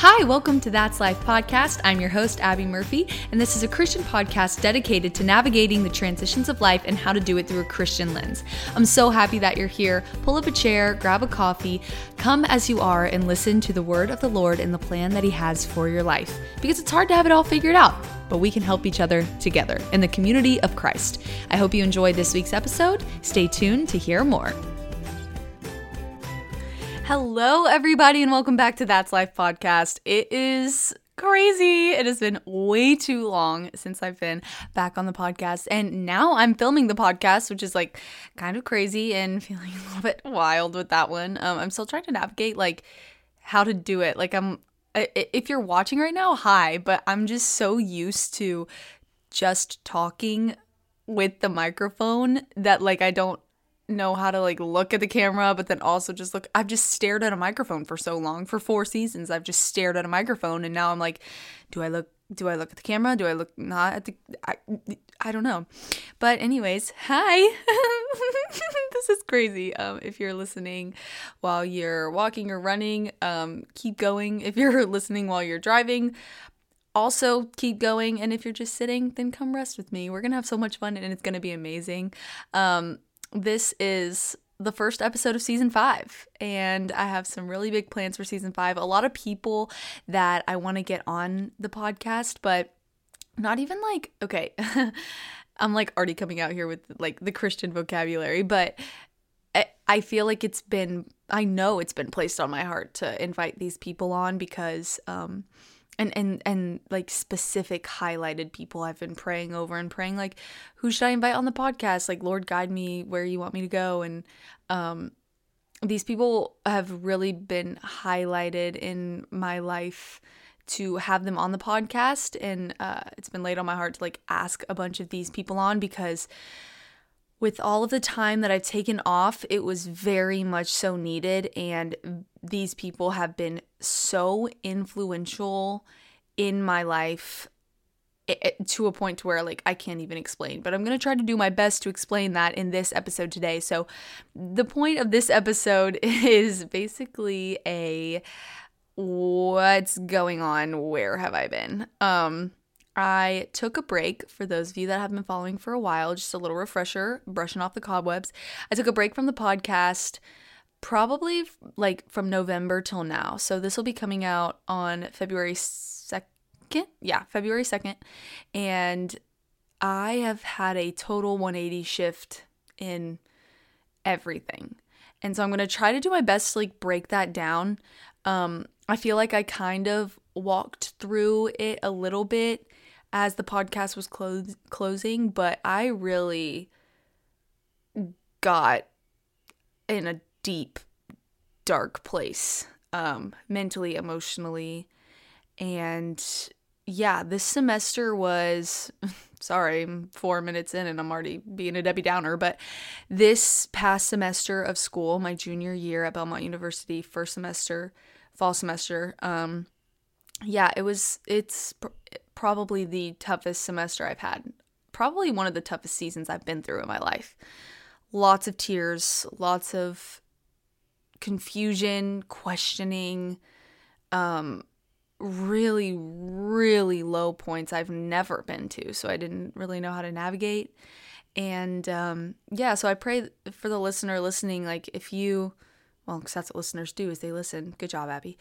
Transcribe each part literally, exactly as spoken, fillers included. Hi, welcome to That's Life Podcast. I'm your host, Abby Murphy, and this is a Christian podcast dedicated to navigating the transitions of life and how to do it through a Christian lens. I'm so happy that you're here. Pull up a chair, grab a coffee, come as you are, and listen to the word of the Lord and the plan that He has for your life, because it's hard to have it all figured out, but we can help each other together in the community of Christ. I hope you enjoyed this week's episode. Stay tuned to hear more. Hello, everybody, and welcome back to That's Life Podcast. It is crazy. It has been way too long since I've been back on the podcast, and now I'm filming the podcast, which is like kind of crazy and feeling a little bit wild with that one. Um, I'm still trying to navigate like how to do it. Like I'm, if you're watching right now, hi, but I'm just so used to just talking with the microphone that like I don't know how to like look at the camera, but then also just look. I've just stared at a microphone for so long. For four seasons I've just stared at a microphone, and now I'm like, do I look do I look at the camera? Do I look not at the I, I don't know. But anyways, hi. This is crazy. Um if you're listening while you're walking or running, um keep going. If you're listening while you're driving, also keep going. And if you're just sitting, then come rest with me. We're gonna have so much fun and it's gonna be amazing. Um This is the first episode of season five, and I have some really big plans for season five. A lot of people that I want to get on the podcast, but not even like, okay, I'm like already coming out here with like the Christian vocabulary, but I, I feel like it's been, I know it's been placed on my heart to invite these people on because, um, And, and and like specific highlighted people I've been praying over and praying, like, who should I invite on the podcast? Like, Lord, guide me where you want me to go. And um, these people have really been highlighted in my life to have them on the podcast. And uh, it's been laid on my heart to like ask a bunch of these people on, because with all of the time that I've taken off, it was very much so needed, and these people have been so influential in my life it, it, to a point where like I can't even explain, but I'm going to try to do my best to explain that in this episode today. So the point of this episode is basically a what's going on, where have I been? Um... I took a break, for those of you that have been following for a while, just a little refresher, brushing off the cobwebs. I took a break from the podcast probably like from November till now. So this will be coming out on February second. Yeah, February second. And I have had a total one eighty shift in everything. And so I'm going to try to do my best to like break that down. Um, I feel like I kind of walked through it a little bit as the podcast was close, closing, but I really got in a deep, dark place, um, mentally, emotionally, and yeah, this semester was, sorry, I'm four minutes in and I'm already being a Debbie Downer, but this past semester of school, my junior year at Belmont University, first semester, fall semester, um, yeah, it was, it's pr- probably the toughest semester I've had. Probably one of the toughest seasons I've been through in my life. Lots of tears, lots of confusion, questioning, um, really, really low points I've never been to. So I didn't really know how to navigate. And, um, yeah, so I pray for the listener listening, like if you, well, because that's what listeners do is they listen. Good job, Abby.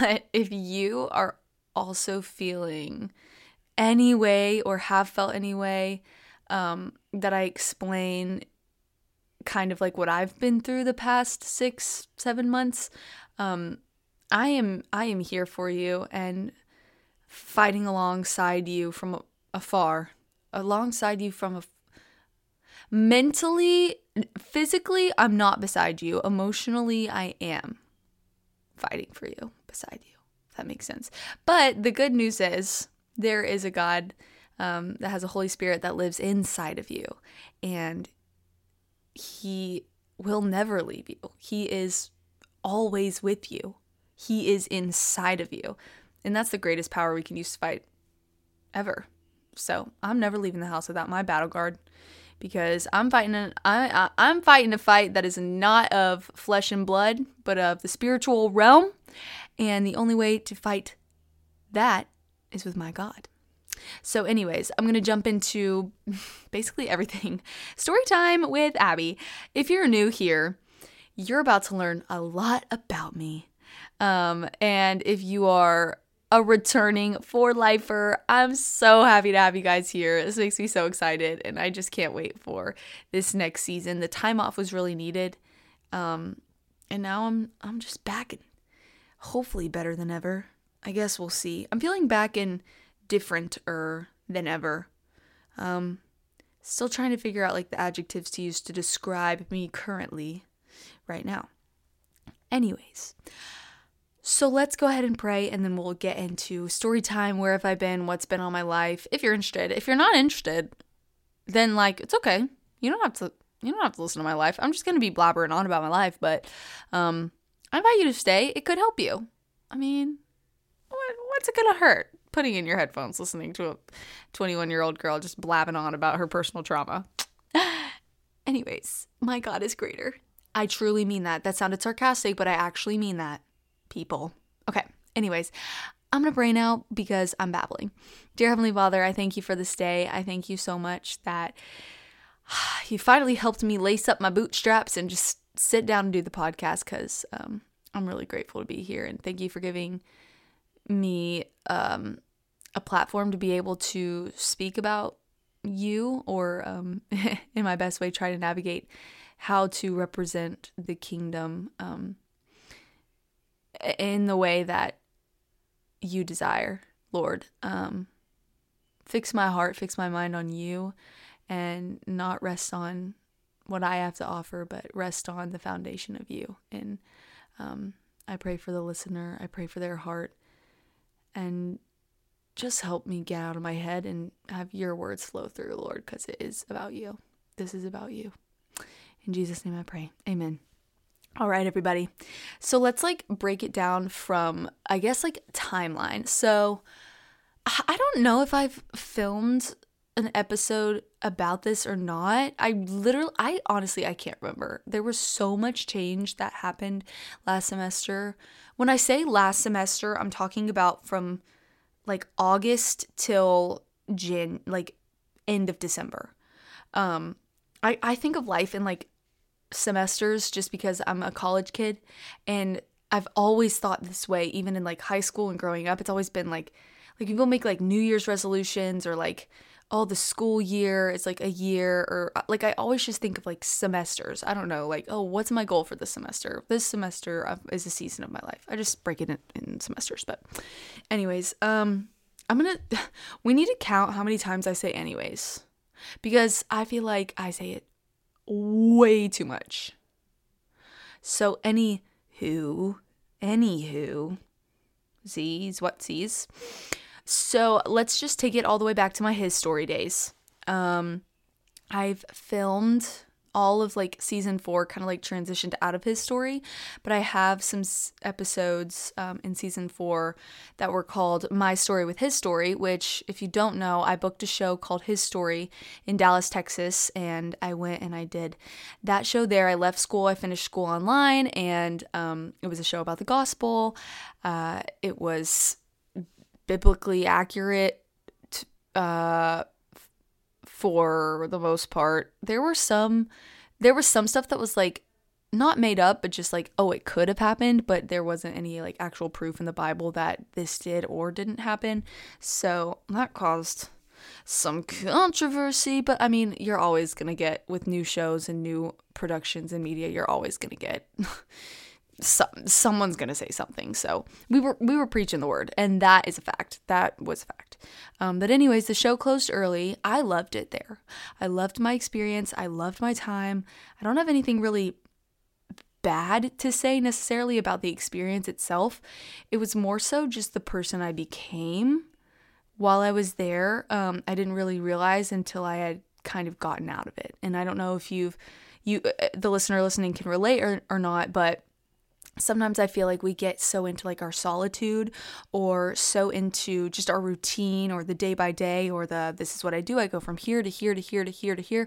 But if you are also feeling any way or have felt any way um, that I explain kind of like what I've been through the past six, seven months, um, I am I am here for you and fighting alongside you from afar, alongside you from afar. Mentally, physically, I'm not beside you. Emotionally, I am fighting for you, beside you. If that makes sense. But the good news is there is a God um, that has a Holy Spirit that lives inside of you, and He will never leave you. He is always with you. He is inside of you, and that's the greatest power we can use to fight ever. So I'm never leaving the house without my battle guard. Because I'm fighting, an, I, I, I'm fighting a fight that is not of flesh and blood, but of the spiritual realm, And the only way to fight that is with my God. So anyways, I'm going to jump into basically everything. Story time with Abby. If you're new here, you're about to learn a lot about me. Um, and if you are a returning for-lifer, I'm so happy to have you guys here. This makes me so excited, and I just can't wait for this next season. The time off was really needed, um, and now I'm I'm just back, and hopefully better than ever. I guess we'll see. I'm feeling back and differenter than ever. Um, still trying to figure out like the adjectives to use to describe me currently, right now. Anyways, so let's go ahead and pray, and then we'll get into story time. Where have I been? What's been on my life? If you're interested. If you're not interested, then like it's okay. You don't have to. You don't have to listen to my life. I'm just gonna be blabbering on about my life, but um, I invite you to stay. It could help you. I mean, what, what's it gonna hurt? Putting in your headphones, listening to a twenty-one-year-old girl just blabbing on about her personal trauma. Anyways, my God is greater. I truly mean that. That sounded sarcastic, but I actually mean that, people. Okay, anyways, I'm going to pray now because I'm babbling. Dear Heavenly Father, I thank you for this day. I thank you so much that you finally helped me lace up my bootstraps and just sit down and do the podcast, because um, I'm really grateful to be here. And thank you for giving me um, a platform to be able to speak about you, or um, in my best way, try to navigate how to represent the kingdom um, in the way that you desire, Lord. Um, fix my heart, fix my mind on you, and not rest on what I have to offer, but rest on the foundation of you. And um, I pray for the listener. I pray for their heart. And just help me get out of my head and have your words flow through, Lord, because it is about you. This is about you. In Jesus' name I pray. Amen. All right, everybody. So let's like break it down from, I guess, like timeline. So I don't know if I've filmed an episode about this or not. I literally, I honestly, I can't remember. There was so much change that happened last semester. When I say last semester, I'm talking about from like August till Jan, like end of December. Um, I, I think of life in like semesters just because I'm a college kid, and I've always thought this way, even in like high school and growing up. It's always been like, like people make like New Year's resolutions, or like, oh, the school year is like a year, or like I always just think of like semesters. I don't know, like, oh, what's my goal for this semester? This semester is a season of my life. I just break it in, in semesters. But anyways, um, I'm gonna, we need to count how many times I say anyways, because I feel like I say it way too much. So anywho, anywho, Z's, what Z's? So let's just take it all the way back to my His Story days. Um, I've filmed all of like season four, kind of like transitioned out of His Story, but I have some s- episodes um, in season four that were called My Story with His Story, which if you don't know, I booked a show called His Story in Dallas, Texas, and I went and I did that show there. I left school, I finished school online, and um, it was a show about the gospel. Uh, it was biblically accurate uh for the most part. There were some there was some stuff that was like not made up, but just like, oh, it could have happened, but there wasn't any like actual proof in the Bible that this did or didn't happen. So that caused some controversy, but I mean, you're always gonna get with new shows and new productions and media, you're always gonna get Some, someone's gonna say something. So we were we were preaching the word, and that is a fact. That was a fact. Um, but anyways, the show closed early. I loved it there. I loved my experience. I loved my time. I don't have anything really bad to say necessarily about the experience itself. It was more so just the person I became while I was there. Um, I didn't really realize until I had kind of gotten out of it. And I don't know if you've you the listener listening can relate or, or not, but sometimes I feel like we get so into like our solitude, or so into just our routine, or the day by day, or the this is what I do. I go from here to here to here to here to here,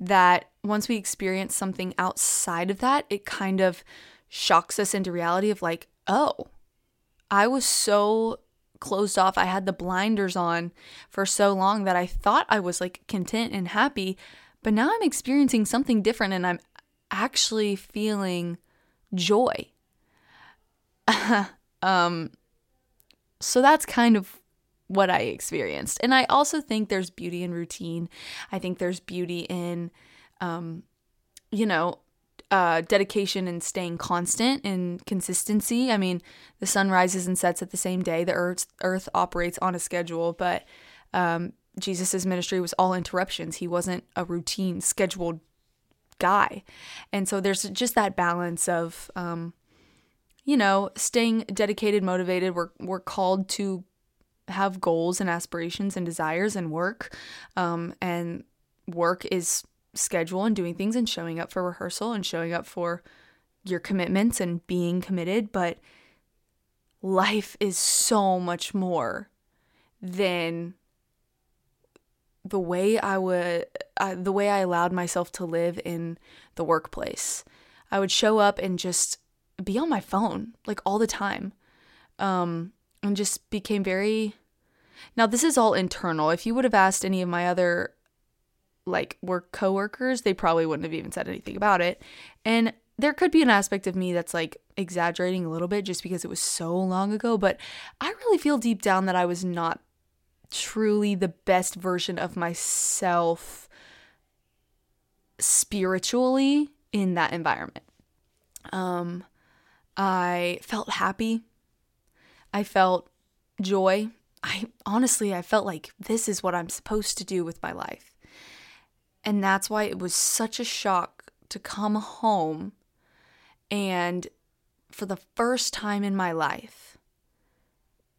that once we experience something outside of that, it kind of shocks us into reality of like, oh, I was so closed off. I had the blinders on for so long that I thought I was like content and happy, but now I'm experiencing something different and I'm actually feeling joy. um, so that's kind of what I experienced. And I also think there's beauty in routine. I think there's beauty in, um, you know, uh, dedication and staying constant and consistency. I mean, the sun rises and sets at the same day. The earth, earth operates on a schedule, but, um, Jesus's ministry was all interruptions. He wasn't a routine scheduled guy. And so there's just that balance of, um, you know, staying dedicated, motivated. We're, we're called to have goals and aspirations and desires and work. Um, and work is schedule and doing things and showing up for rehearsal and showing up for your commitments and being committed. But life is so much more than the way I would, uh, the way I allowed myself to live in the workplace. I would show up and just be on my phone like all the time. Um, and just became very, now this is all internal. If you would have asked any of my other like work coworkers, they probably wouldn't have even said anything about it. And there could be an aspect of me that's like exaggerating a little bit just because it was so long ago, but I really feel deep down that I was not truly the best version of myself spiritually in that environment. Um, I felt happy. I felt joy. I honestly, I felt like this is what I'm supposed to do with my life. And that's why it was such a shock to come home and for the first time in my life,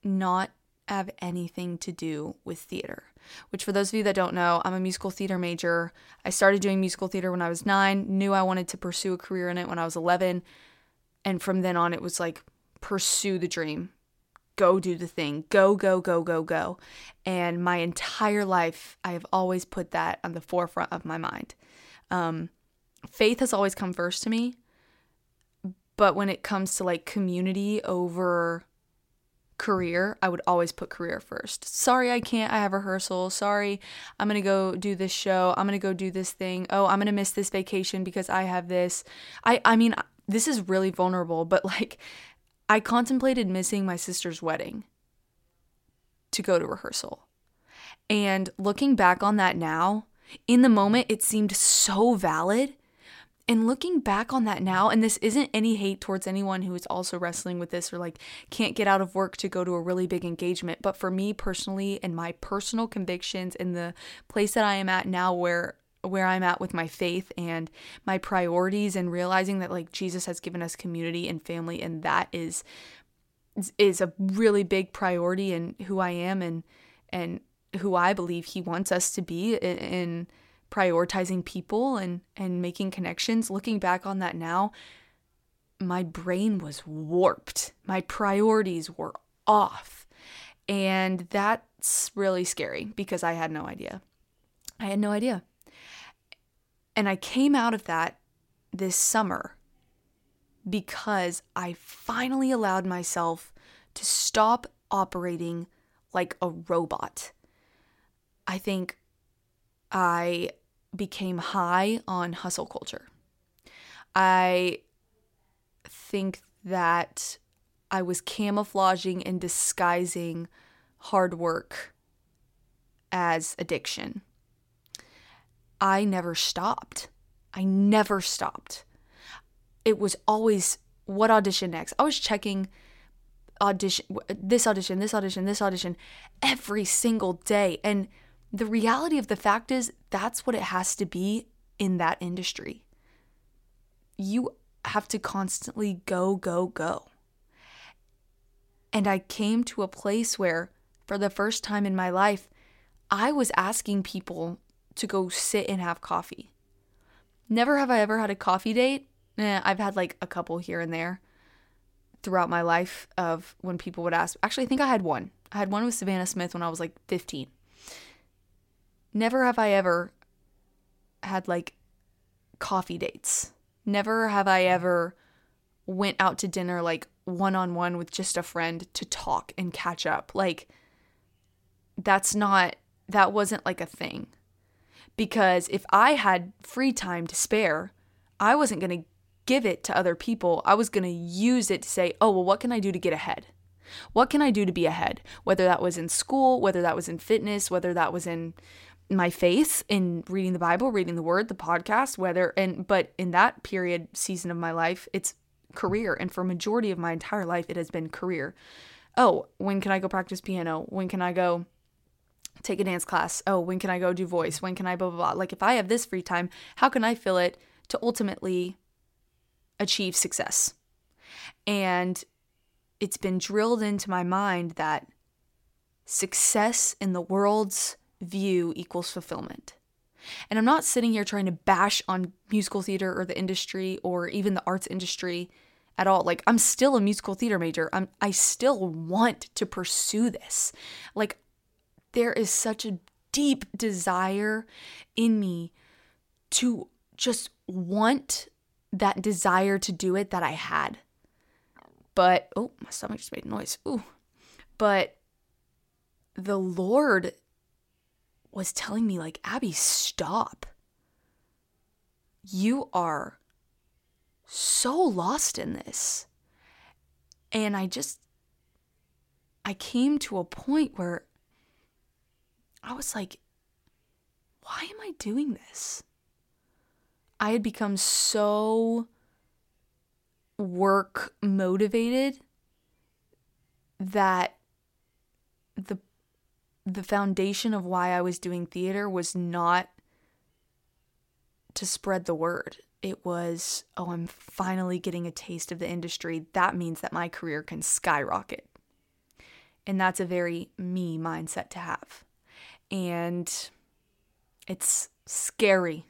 not have anything to do with theater, which for those of you that don't know, I'm a musical theater major. I started doing musical theater when I was nine, knew I wanted to pursue a career in it when I was eleven. And from then on, it was like, pursue the dream. Go do the thing. Go, go, go, go, go. And my entire life, I have always put that on the forefront of my mind. Um, faith has always come first to me. But when it comes to like community over career, I would always put career first. Sorry, I can't. I have rehearsal. Sorry, I'm going to go do this show. I'm going to go do this thing. Oh, I'm going to miss this vacation because I have this. I, I mean, this is really vulnerable, but like, I contemplated missing my sister's wedding to go to rehearsal. And looking back on that now, in the moment, it seemed so valid. And looking back on that now, and this isn't any hate towards anyone who is also wrestling with this or like can't get out of work to go to a really big engagement. But for me personally and my personal convictions and the place that I am at now where where I'm at with my faith and my priorities and realizing that like Jesus has given us community and family, and that is is a really big priority in who I am and and who I believe he wants us to be in, in prioritizing people and and making connections. Looking back on that now, my brain was warped. My priorities were off. And that's really scary because I had no idea. I had no idea. And I came out of that this summer because I finally allowed myself to stop operating like a robot. I think I became high on hustle culture. I think that I was camouflaging and disguising hard work as addiction. I never stopped. I never stopped. It was always, what audition next? I was checking audition, this audition, this audition, this audition, every single day. And the reality of the fact is, that's what it has to be in that industry. You have to constantly go, go, go. And I came to a place where, for the first time in my life, I was asking people to go sit and have coffee. Never have I ever had a coffee date. Eh, I've had like a couple here and there throughout my life of when people would ask. Actually, I think I had one. I had one with Savannah Smith when I was like fifteen. Never have I ever had like coffee dates. Never have I ever went out to dinner, like, one-on-one with just a friend to talk and catch up. Like, that's not, that wasn't, like, a thing. Because if I had free time to spare, I wasn't going to give it to other people. I was going to use it to say, oh, well, what can I do to get ahead? What can I do to be ahead? Whether that was in school, whether that was in fitness, whether that was in my faith, in reading the Bible, reading the Word, the podcast, whether, and, but in that period season of my life, it's career. And for a majority of my entire life, it has been career. Oh, when can I go practice piano? When can I go take a dance class? Oh, when can I go do voice? When can I blah, blah, blah? Like, if I have this free time, how can I fill it to ultimately achieve success? And it's been drilled into my mind that success in the world's view equals fulfillment. And I'm not sitting here trying to bash on musical theater or the industry or even the arts industry at all. Like, I'm still a musical theater major. I'm, I still want to pursue this. Like, there is such a deep desire in me to just want that desire to do it that I had. But, oh, my stomach just made noise. Ooh. But the Lord was telling me, like, Abby, stop. You are so lost in this. And I just, I came to a point where I was like, why am I doing this? I had become so work motivated that the the foundation of why I was doing theater was not to spread the word. It was, oh, I'm finally getting a taste of the industry. That means that my career can skyrocket. And that's a very me mindset to have. And it's scary,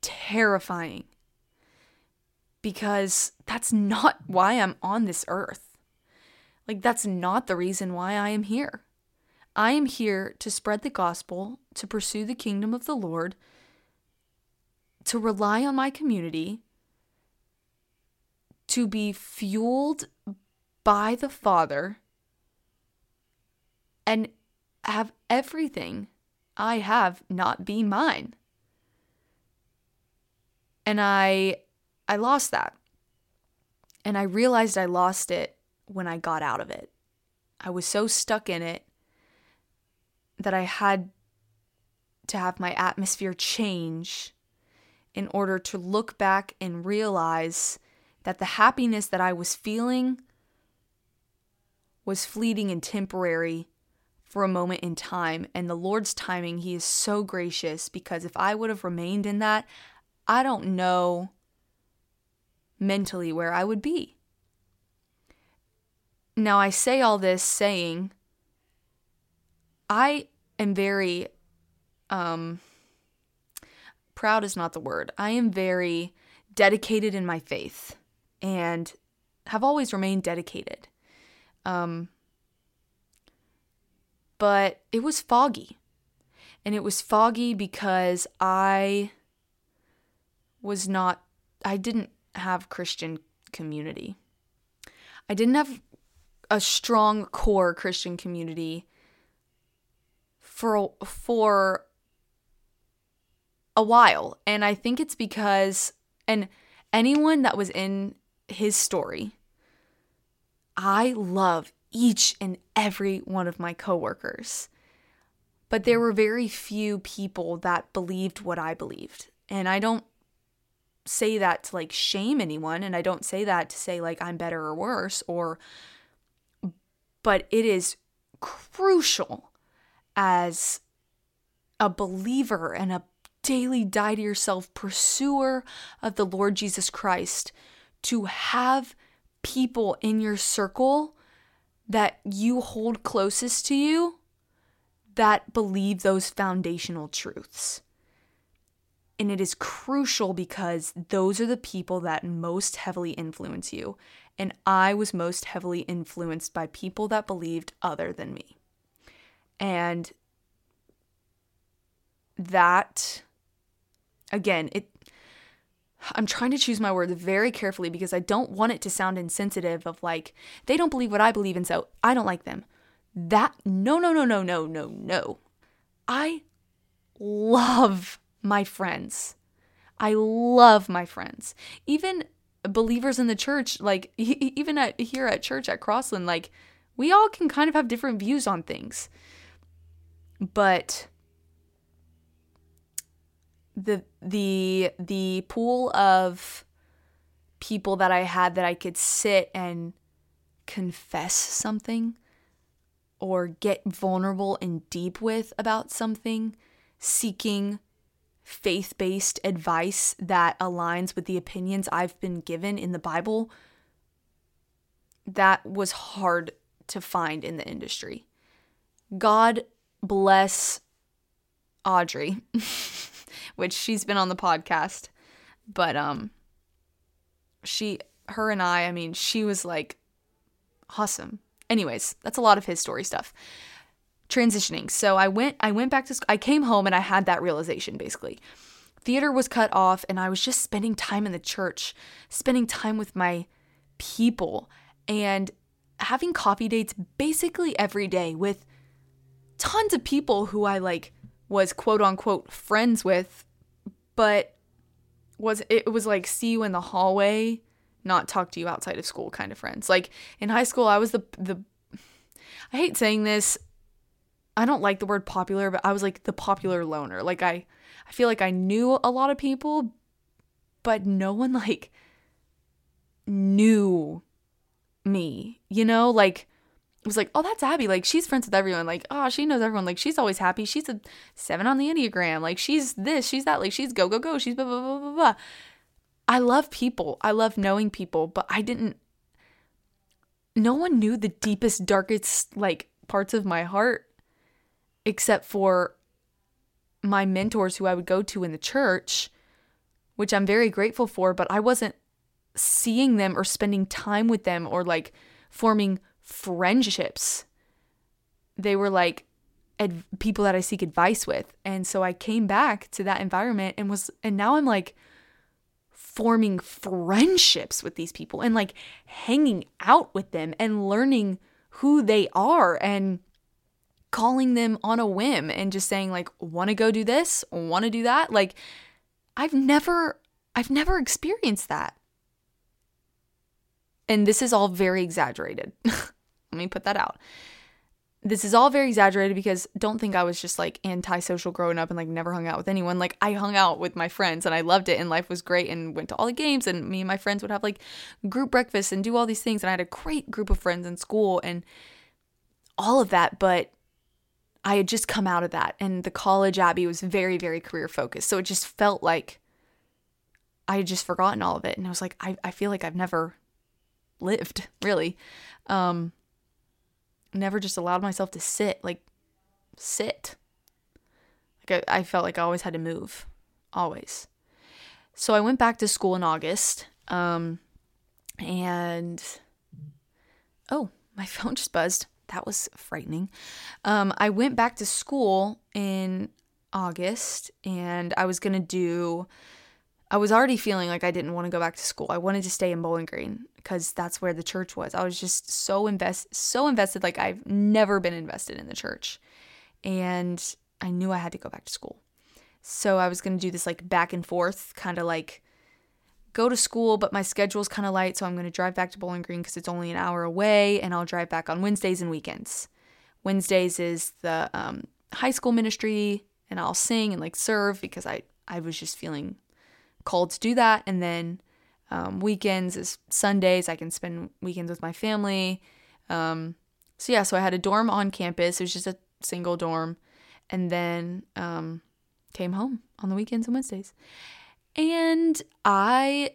terrifying, because that's not why I'm on this earth. Like, that's not the reason why I am here. I am here to spread the gospel, to pursue the kingdom of the Lord, to rely on my community, to be fueled by the Father, and have everything I have not be mine. And I I lost that. And I realized I lost it when I got out of it. I was so stuck in it that I had to have my atmosphere change in order to look back and realize that the happiness that I was feeling was fleeting and temporary for a moment in time. And the Lord's timing, He is so gracious, because if I would have remained in that, I don't know mentally where I would be. Now, I say all this saying, I am very, um, proud is not the word. I am very dedicated in my faith and have always remained dedicated. Um, but it was foggy. And it was foggy because I was not, I didn't have Christian community. I didn't have a strong core Christian community for for a while. And I think it's because, and anyone that was in His Story, I love each and every one of my coworkers, but there were very few people that believed what I believed. And I don't say that to, like, shame anyone, and I don't say that to say, like, I'm better or worse, or, but it is crucial as a believer and a daily die to yourself pursuer of the Lord Jesus Christ to have people in your circle that you hold closest to you that believe those foundational truths. And it is crucial because those are the people that most heavily influence you. And I was most heavily influenced by people that believed other than me. And that, again, it I'm trying to choose my words very carefully because I don't want it to sound insensitive of like, they don't believe what I believe and so I don't like them. That, no, no, no, no, no, no, no. I love my friends. I love my friends. Even believers in the church, like e- even at, here at church at Crossland, like we all can kind of have different views on things. But the the the pool of people that I had that I could sit and confess something or get vulnerable and deep with about something, seeking faith-based advice that aligns with the opinions I've been given in the Bible, that was hard to find in the industry. God bless Audrey, which she's been on the podcast, but um, she, her and I, I mean, she was like awesome. Anyways, that's a lot of His Story stuff. Transitioning. So I went, I went back to school. I came home and I had that realization basically. Theater was cut off and I was just spending time in the church, spending time with my people and having coffee dates basically every day with tons of people who I like was quote unquote friends with, but was, it was like, see you in the hallway, not talk to you outside of school kind of friends. Like in high school, I was the, the, I hate saying this. I don't like the word popular, but I was like the popular loner. Like I, I feel like I knew a lot of people, but no one like knew me, you know, like was like, oh, that's Abby. Like, she's friends with everyone. Like, oh, she knows everyone. Like, she's always happy. She's a seven on the Enneagram. Like, she's this, she's that. Like, she's go, go, go. She's blah, blah, blah, blah, blah. I love people. I love knowing people, but I didn't, no one knew the deepest, darkest, like, parts of my heart except for my mentors who I would go to in the church, which I'm very grateful for, but I wasn't seeing them or spending time with them or, like, forming friendships. They were like ad- people that I seek advice with. And so I came back to that environment and was, and now I'm like forming friendships with these people and like hanging out with them and learning who they are and calling them on a whim and just saying like, want to go do this? Want to do that? Like I've never, I've never experienced that. And this is all very exaggerated. Let me put that out. This is all very exaggerated because don't think I was just like antisocial growing up and like never hung out with anyone. Like I hung out with my friends and I loved it and life was great and went to all the games and me and my friends would have like group breakfasts and do all these things. And I had a great group of friends in school and all of that. But I had just come out of that and the college Abby was very, very career focused. So it just felt like I had just forgotten all of it. And I was like, I, I feel like I've never lived really um never just allowed myself to sit like sit like I, I felt like I always had to move always. So I went back to school in August um and oh my phone just buzzed. That was frightening. um I went back to school in August and I was gonna do I was already feeling like I didn't want to go back to school. I wanted to stay in Bowling Green because that's where the church was. I was just so invest, so invested. Like I've never been invested in the church. And I knew I had to go back to school. So I was going to do this like back and forth, kind of like go to school, but my schedule's kind of light. So I'm going to drive back to Bowling Green because it's only an hour away and I'll drive back on Wednesdays and weekends. Wednesdays is the um, high school ministry and I'll sing and like serve because I, I was just feeling called to do that. And then um, weekends is Sundays. I can spend weekends with my family. Um, so yeah, so I had a dorm on campus. It was just a single dorm. And then um, came home on the weekends and Wednesdays. And I,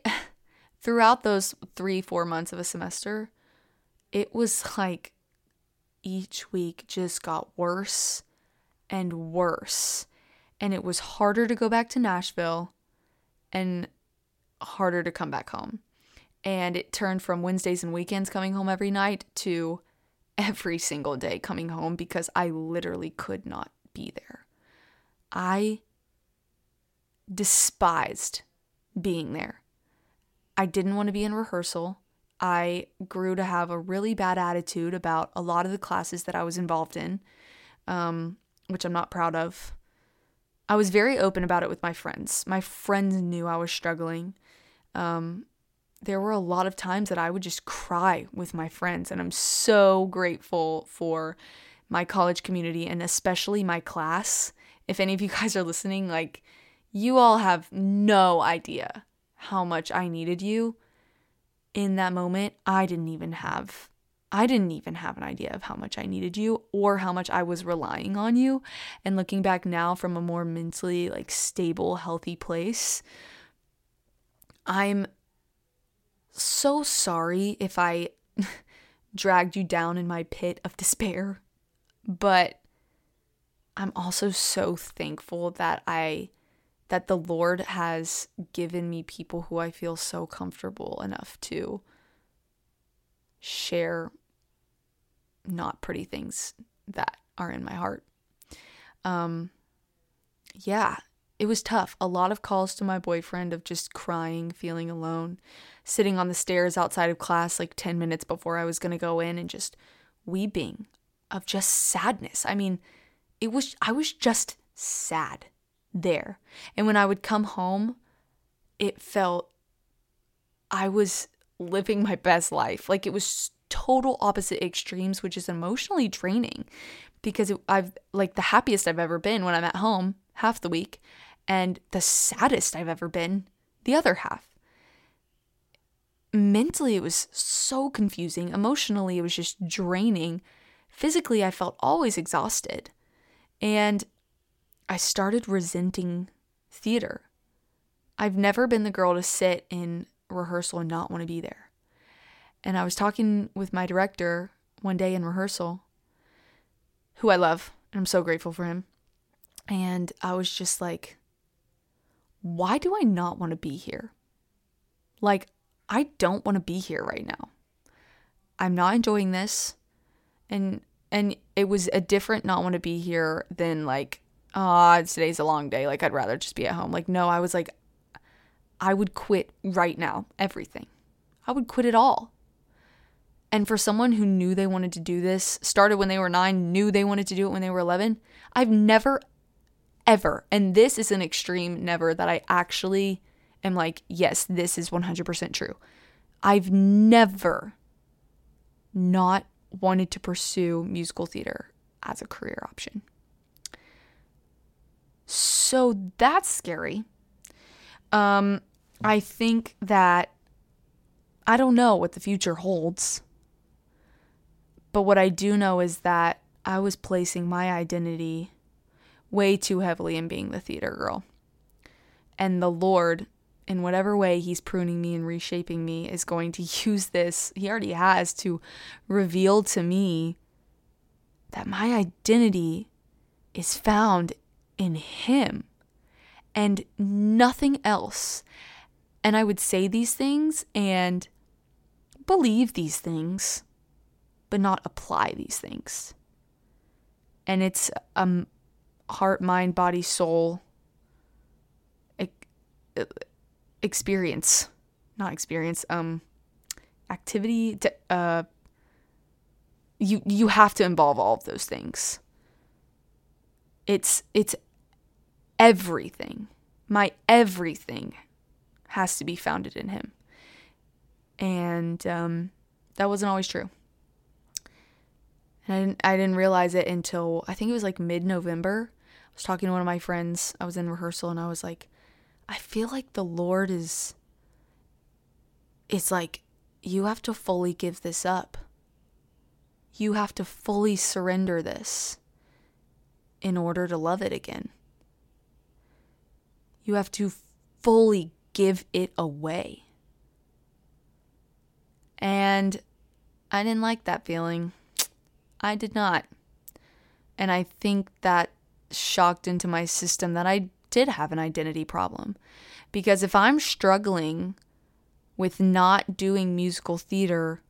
throughout those three, four months of a semester, it was like each week just got worse and worse. And it was harder to go back to Nashville and harder to come back home. And it turned from Wednesdays and weekends coming home every night to every single day coming home because I literally could not be there. I despised being there. I didn't want to be in rehearsal. I grew to have a really bad attitude about a lot of the classes that I was involved in, um, which I'm not proud of. I was very open about it with my friends. My friends knew I was struggling. Um, there were a lot of times that I would just cry with my friends, and I'm so grateful for my college community and especially my class. If any of you guys are listening, like, you all have no idea how much I needed you in that moment. I didn't even have, I didn't even have an idea of how much I needed you or how much I was relying on you. And looking back now from a more mentally like stable, healthy place, I'm so sorry if I dragged you down in my pit of despair, but I'm also so thankful that I that the Lord has given me people who I feel so comfortable enough to share not pretty things that are in my heart. Um, yeah, it was tough. A lot of calls to my boyfriend of just crying, feeling alone, sitting on the stairs outside of class like ten minutes before I was going to go in and just weeping of just sadness. I mean, it was, I was just sad there. And when I would come home, it felt I was living my best life. Like, it was total opposite extremes, which is emotionally draining because it, I've like the happiest I've ever been when I'm at home half the week, and the saddest I've ever been the other half. Mentally, it was so confusing. Emotionally, it was just draining. Physically, I felt always exhausted. And I started resenting theater. I've never been the girl to sit in rehearsal and not want to be there. And I was talking with my director one day in rehearsal, who I love, and I'm so grateful for him. And I was just like, why do I not want to be here? Like, I don't want to be here right now. I'm not enjoying this. And and it was a different not want to be here than like, ah, oh, today's a long day. Like, I'd rather just be at home. Like, no, I was like, I would quit right now. Everything. I would quit it all. And for someone who knew they wanted to do this, started when they were nine, knew they wanted to do it when they were eleven, I've never, ever, and this is an extreme never that I actually am like, yes, this is one hundred percent true. I've never not wanted to pursue musical theater as a career option. So that's scary. Um, I think that I don't know what the future holds, but what I do know is that I was placing my identity way too heavily in being the theater girl. And the Lord, in whatever way he's pruning me and reshaping me, is going to use this. He already has, to reveal to me that my identity is found in him and nothing else. And I would say these things and believe these things, but not apply these things. And it's um heart, mind, body, soul experience, not experience, um, activity. To, uh, you you have to involve all of those things. It's it's everything. My everything has to be founded in him. And um, that wasn't always true. And I didn't, I didn't realize it until, I think it was like mid-November. I was talking to one of my friends. I was in rehearsal and I was like, I feel like the Lord is, it's like, you have to fully give this up. You have to fully surrender this in order to love it again. You have to fully give it away. And I didn't like that feeling. I did not. And I think that shocked into my system that I did have an identity problem. Because if I'm struggling with not doing musical theater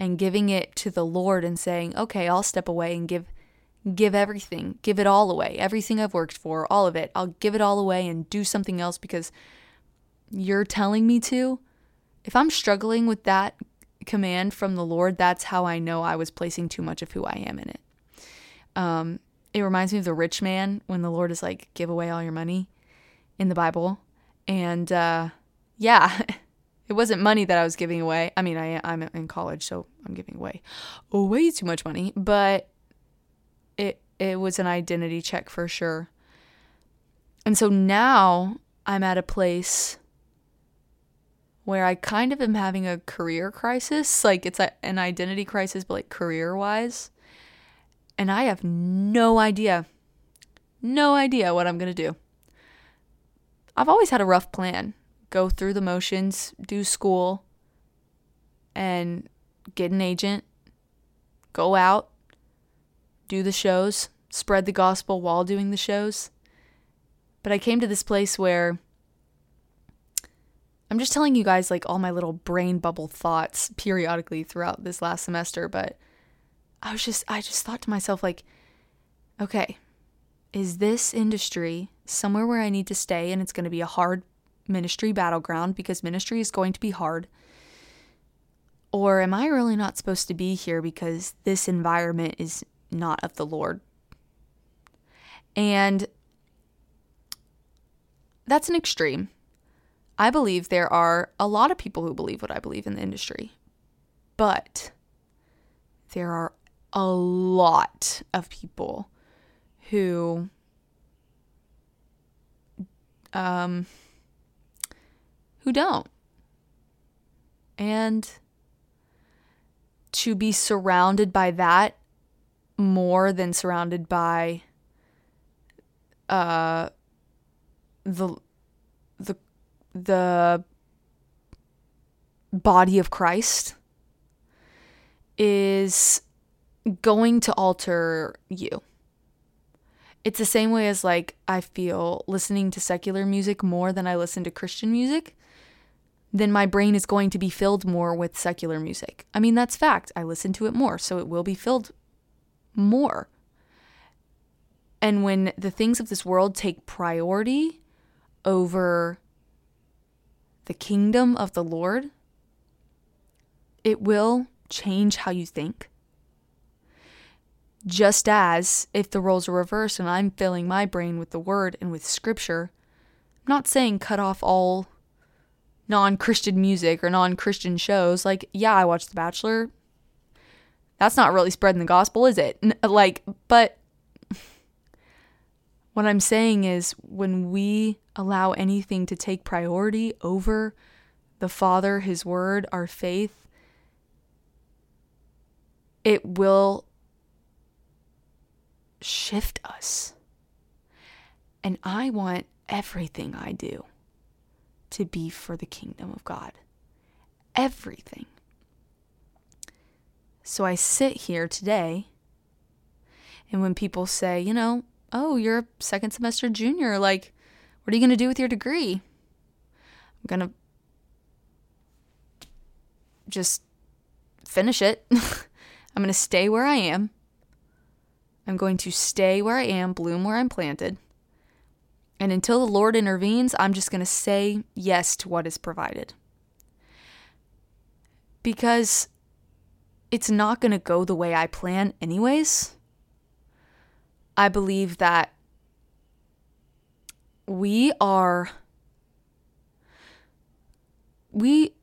and giving it to the Lord and saying, okay, I'll step away and give give everything, give it all away, everything I've worked for, all of it, I'll give it all away and do something else because you're telling me to, if I'm struggling with that command from the Lord, that's how I know I was placing too much of who I am in it. Um, it reminds me of the rich man when the Lord is like, give away all your money in the Bible. And uh, yeah, it wasn't money that I was giving away. I mean, I, I'm in college, so I'm giving away way too much money, but it it was an identity check for sure. And so now I'm at a place where I kind of am having a career crisis. Like, it's a, an identity crisis, but like career-wise. And I have no idea, no idea what I'm going to do. I've always had a rough plan. Go through the motions, do school, and get an agent, go out, do the shows, spread the gospel while doing the shows. But I came to this place where I'm just telling you guys like all my little brain bubble thoughts periodically throughout this last semester, but I was just, I just thought to myself like, okay, is this industry somewhere where I need to stay and it's going to be a hard ministry battleground because ministry is going to be hard? Or am I really not supposed to be here because this environment is not of the Lord? And that's an extreme. I believe there are a lot of people who believe what I believe in the industry, but there are a lot of people who um, who don't. And to be surrounded by that more than surrounded by uh, the the the body of Christ is going to alter you. It's the same way as like I feel listening to secular music more than I listen to Christian music, then my brain is going to be filled more with secular music. I mean, that's fact. I listen to it more, so it will be filled more. And when the things of this world take priority over the kingdom of the Lord, it will change how you think. Just as if the roles are reversed and I'm filling my brain with the word and with scripture, I'm not saying cut off all non-Christian music or non-Christian shows. Like, yeah, I watched The Bachelor. That's not really spreading the gospel, is it? Like, but what I'm saying is when we allow anything to take priority over the Father, His word, our faith, it will shift us. And I want everything I do to be for the kingdom of God. Everything. So I sit here today, and when people say, you know, oh, you're a second semester junior, like, what are you going to do with your degree? I'm going to just finish it. I'm going to stay where I am. I'm going to stay where I am, bloom where I'm planted. And until the Lord intervenes, I'm just going to say yes to what is provided. Because it's not going to go the way I plan anyways. I believe that we are, we,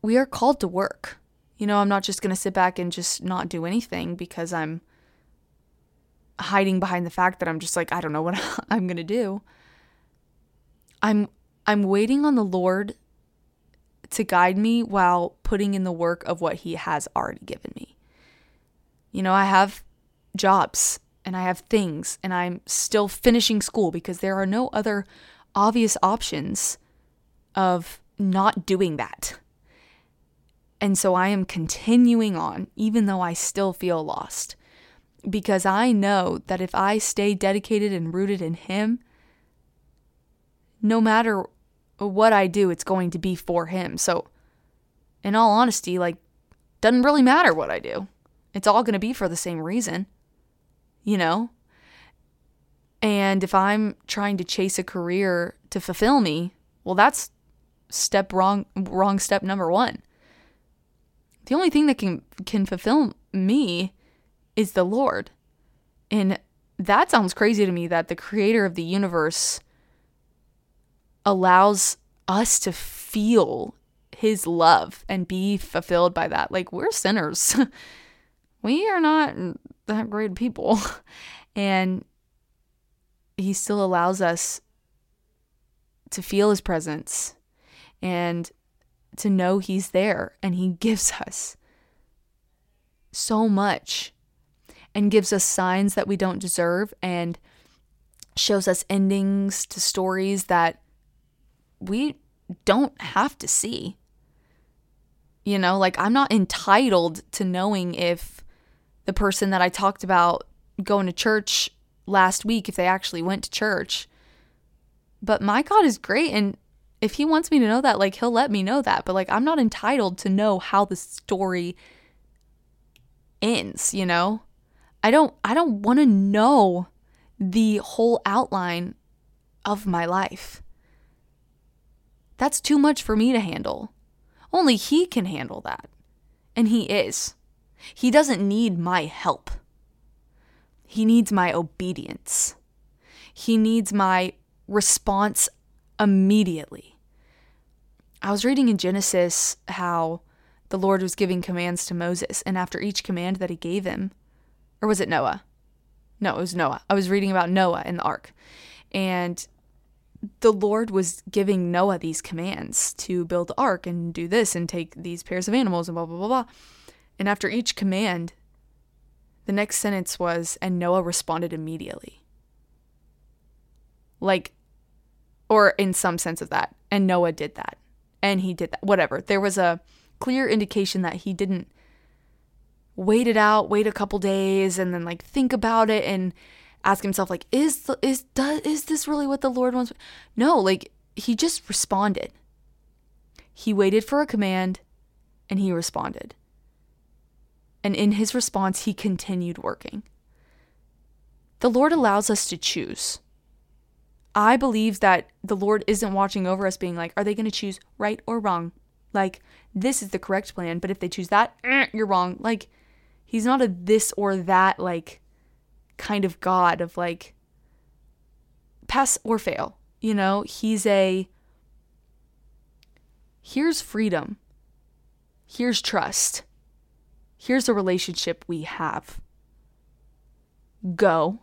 we are called to work. You know, I'm not just going to sit back and just not do anything because I'm hiding behind the fact that I'm just like, I don't know what I'm going to do. I'm I'm waiting on the Lord to guide me while putting in the work of what He has already given me. You know, I have jobs and I have things and I'm still finishing school because there are no other obvious options of not doing that. And so I am continuing on, even though I still feel lost. Because I know that if I stay dedicated and rooted in Him, no matter what I do, it's going to be for Him. So in all honesty, like, doesn't really matter what I do. It's all going to be for the same reason, you know? And if I'm trying to chase a career to fulfill me, well, that's step wrong, wrong step number one. The only thing that can, can fulfill me is the Lord. And that sounds crazy to me, that the creator of the universe allows us to feel his love and be fulfilled by that. Like, we're sinners. We are not that great people. And he still allows us to feel his presence and to know he's there. And he gives us so much and gives us signs that we don't deserve, and shows us endings to stories that we don't have to see. You know, like, I'm not entitled to knowing if the person that I talked about going to church last week, if they actually went to church. But my God is great, and if he wants me to know that, like, he'll let me know that. But, like, I'm not entitled to know how the story ends, you know? I don't I don't want to know the whole outline of my life. That's too much for me to handle. Only he can handle that. And he is. He doesn't need my help. He needs my obedience. He needs my response immediately. I was reading in Genesis how the Lord was giving commands to Moses, and after each command that he gave him, or was it Noah? No, it was Noah. I was reading about Noah and the ark. And the Lord was giving Noah these commands to build the ark and do this and take these pairs of animals and blah, blah, blah, blah. And after each command, the next sentence was, and Noah responded immediately. Like, or in some sense of that, and Noah did that. And he did that. Whatever. There was a clear indication that he didn't wait it out, wait a couple days, and then, like, think about it and ask himself, like, is the, is does is this really what the Lord wants? No, like, he just responded. He waited for a command, and he responded. And in his response, he continued working. The Lord allows us to choose. I believe that the Lord isn't watching over us being like, are they going to choose right or wrong? Like, this is the correct plan, but if they choose that, you're wrong. Like, he's not a this or that, like, kind of God of, like, pass or fail. You know, he's a, here's freedom. Here's trust. Here's a relationship we have. Go.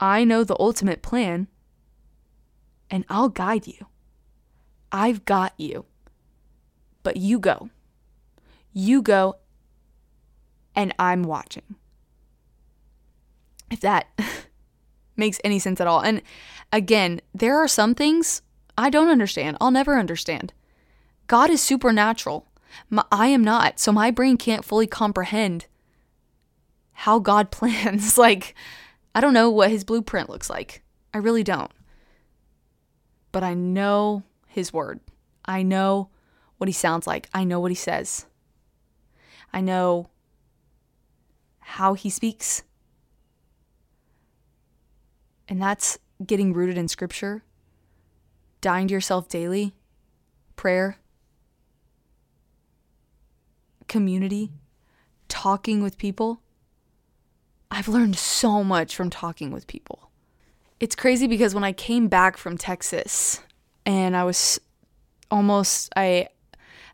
I know the ultimate plan, and I'll guide you. I've got you. But you go. You go, and I'm watching. If that makes any sense at all. And again, there are some things I don't understand. I'll never understand. God is supernatural. My, I am not. So my brain can't fully comprehend how God plans. Like, I don't know what his blueprint looks like. I really don't. But I know his word. I know what he sounds like. I know what he says. I know how he speaks. And that's getting rooted in scripture, dying to yourself daily, prayer, community, talking with people. I've learned so much from talking with people. It's crazy because when I came back from Texas and I was almost, I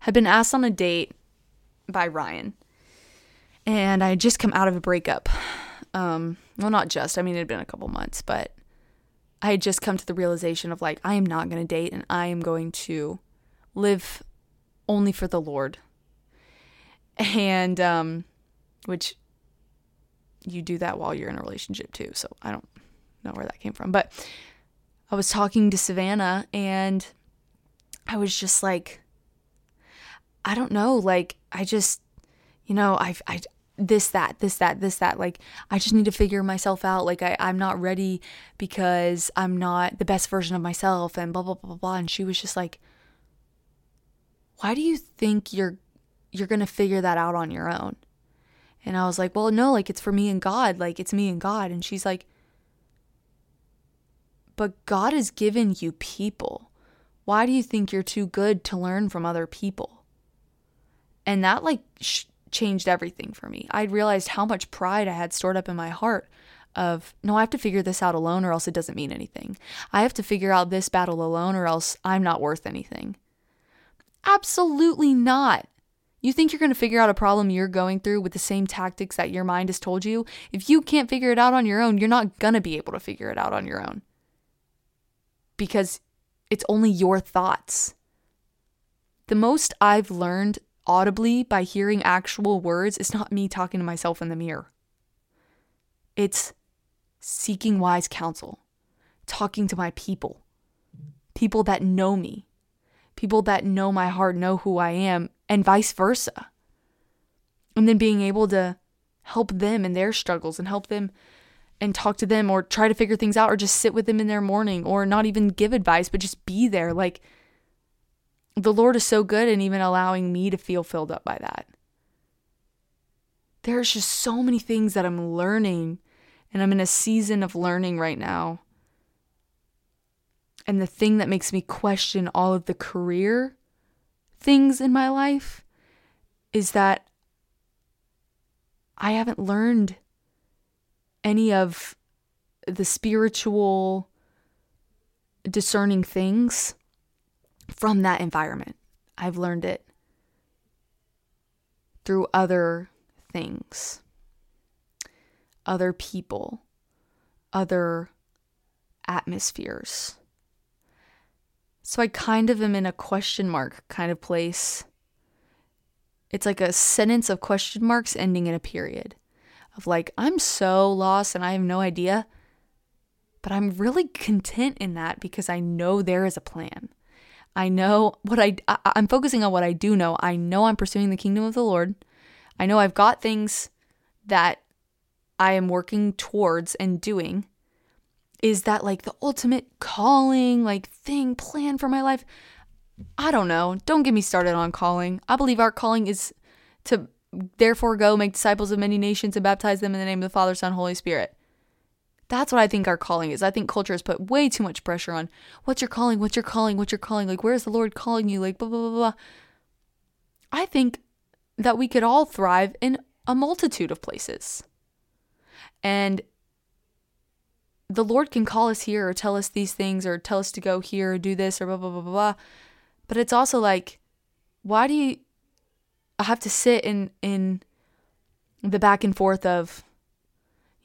had been asked on a date by Ryan, and I had just come out of a breakup. Um, well, not just, I mean, it had been a couple months, but I had just come to the realization of, like, I am not going to date, and I am going to live only for the Lord. And, um, which you do that while you're in a relationship too. So I don't know where that came from, but I was talking to Savannah, and I was just like, I don't know. Like, I just, you know, I've, I, this, that, this, that, this, that, like, I just need to figure myself out. Like, I, I'm not ready because I'm not the best version of myself, and blah, blah, blah, blah, blah. And she was just like, why do you think you're, you're going to figure that out on your own? And I was like, well, no, like, it's for me and God. Like, it's me and God. And she's like, but God has given you people Why do you think you're too good to learn from other people? And that like sh- changed everything for me. I realized how much pride I had stored up in my heart of, no, I have to figure this out alone or else it doesn't mean anything. I have to figure out this battle alone or else I'm not worth anything. Absolutely not. You think you're going to figure out a problem you're going through with the same tactics that your mind has told you? If you can't figure it out on your own, you're not going to be able to figure it out on your own. Because it's only your thoughts. The most I've learned audibly by hearing actual words is not me talking to myself in the mirror. It's seeking wise counsel, talking to my people, people that know me, people that know my heart, know who I am, and vice versa. And then being able to help them in their struggles and help them and talk to them or try to figure things out or just sit with them in their morning or not even give advice, but just be there. Like, the Lord is so good in even allowing me to feel filled up by that. There's just so many things that I'm learning, and I'm in a season of learning right now. And the thing that makes me question all of the career things in my life is that I haven't learned any of the spiritual discerning things from that environment. I've learned it through other things, other people, other atmospheres. So I kind of am in a question mark kind of place. It's like a sentence of question marks ending in a period of like, I'm so lost and I have no idea, but I'm really content in that because I know there is a plan. I know what I, I I'm focusing on what I do know. I know I'm pursuing the kingdom of the Lord. I know I've got things that I am working towards and doing. Is that like the ultimate calling, like thing, plan for my life? I don't know. Don't get me started on calling. I believe our calling is to therefore go make disciples of many nations and baptize them in the name of the Father, Son, Holy Spirit. That's what I think our calling is. I think culture has put way too much pressure on what's your calling, what's your calling, what's your calling? Like, where's the Lord calling you? Like, blah, blah, blah, blah. I think that we could all thrive in a multitude of places. And the Lord can call us here or tell us these things or tell us to go here or do this or blah, blah, blah, blah, blah. But it's also like, why do you have to sit in, in the back and forth of,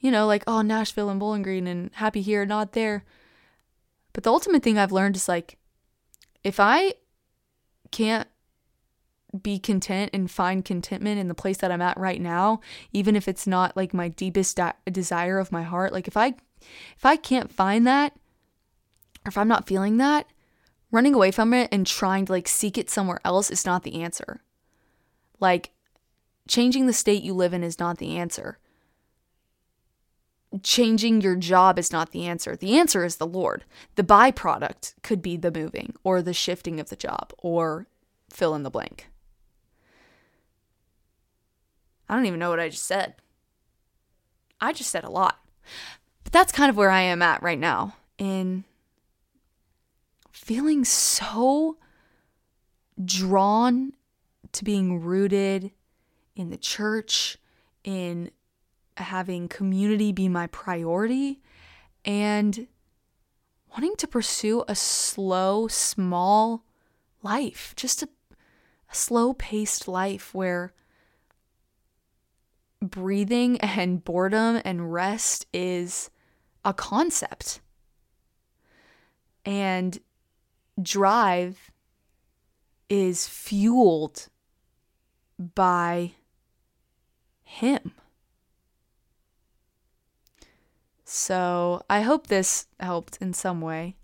you know, like, oh, Nashville and Bowling Green and happy here, not there. But the ultimate thing I've learned is like, if I can't be content and find contentment in the place that I'm at right now, even if it's not like my deepest de- desire of my heart, like if I If I can't find that, or if I'm not feeling that, running away from it and trying to like seek it somewhere else is not the answer. Like, changing the state you live in is not the answer. Changing your job is not the answer. The answer is the Lord. The byproduct could be the moving or the shifting of the job or fill in the blank. I don't even know what I just said. I just said a lot. But that's kind of where I am at right now, in feeling so drawn to being rooted in the church, in having community be my priority, and wanting to pursue a slow, small life, just a, a slow-paced life where breathing and boredom and rest is a concept, and drive is fueled by Him. So I hope this helped in some way.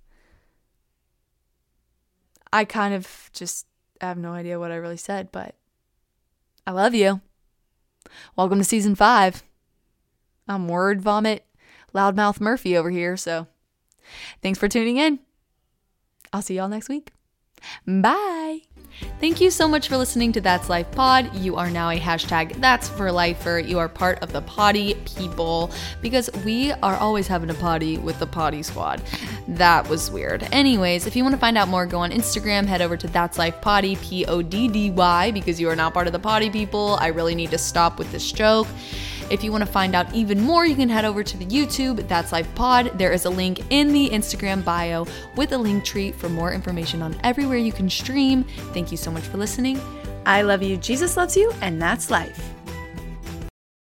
I kind of just have no idea what I really said, but I love you. Welcome to season five. I'm word vomit Loudmouth Murphy over here, so thanks for tuning in. I'll see y'all next week. Bye. Thank you so much for listening to That's Life Pod. You are now a hashtag That's For Lifer. You are part of the potty people because we are always having a potty with the potty squad. That was weird. Anyways, if you want to find out more, go on Instagram, head over to That's Life Potty, P O D D Y, because you are now part of the potty people. I really need to stop with this joke. If you want to find out even more, you can head over to the YouTube, That's Life Pod. There is a link in the Instagram bio with a link tree for more information on everywhere you can stream. Thank you so much for listening. I love you, Jesus loves you, and that's life.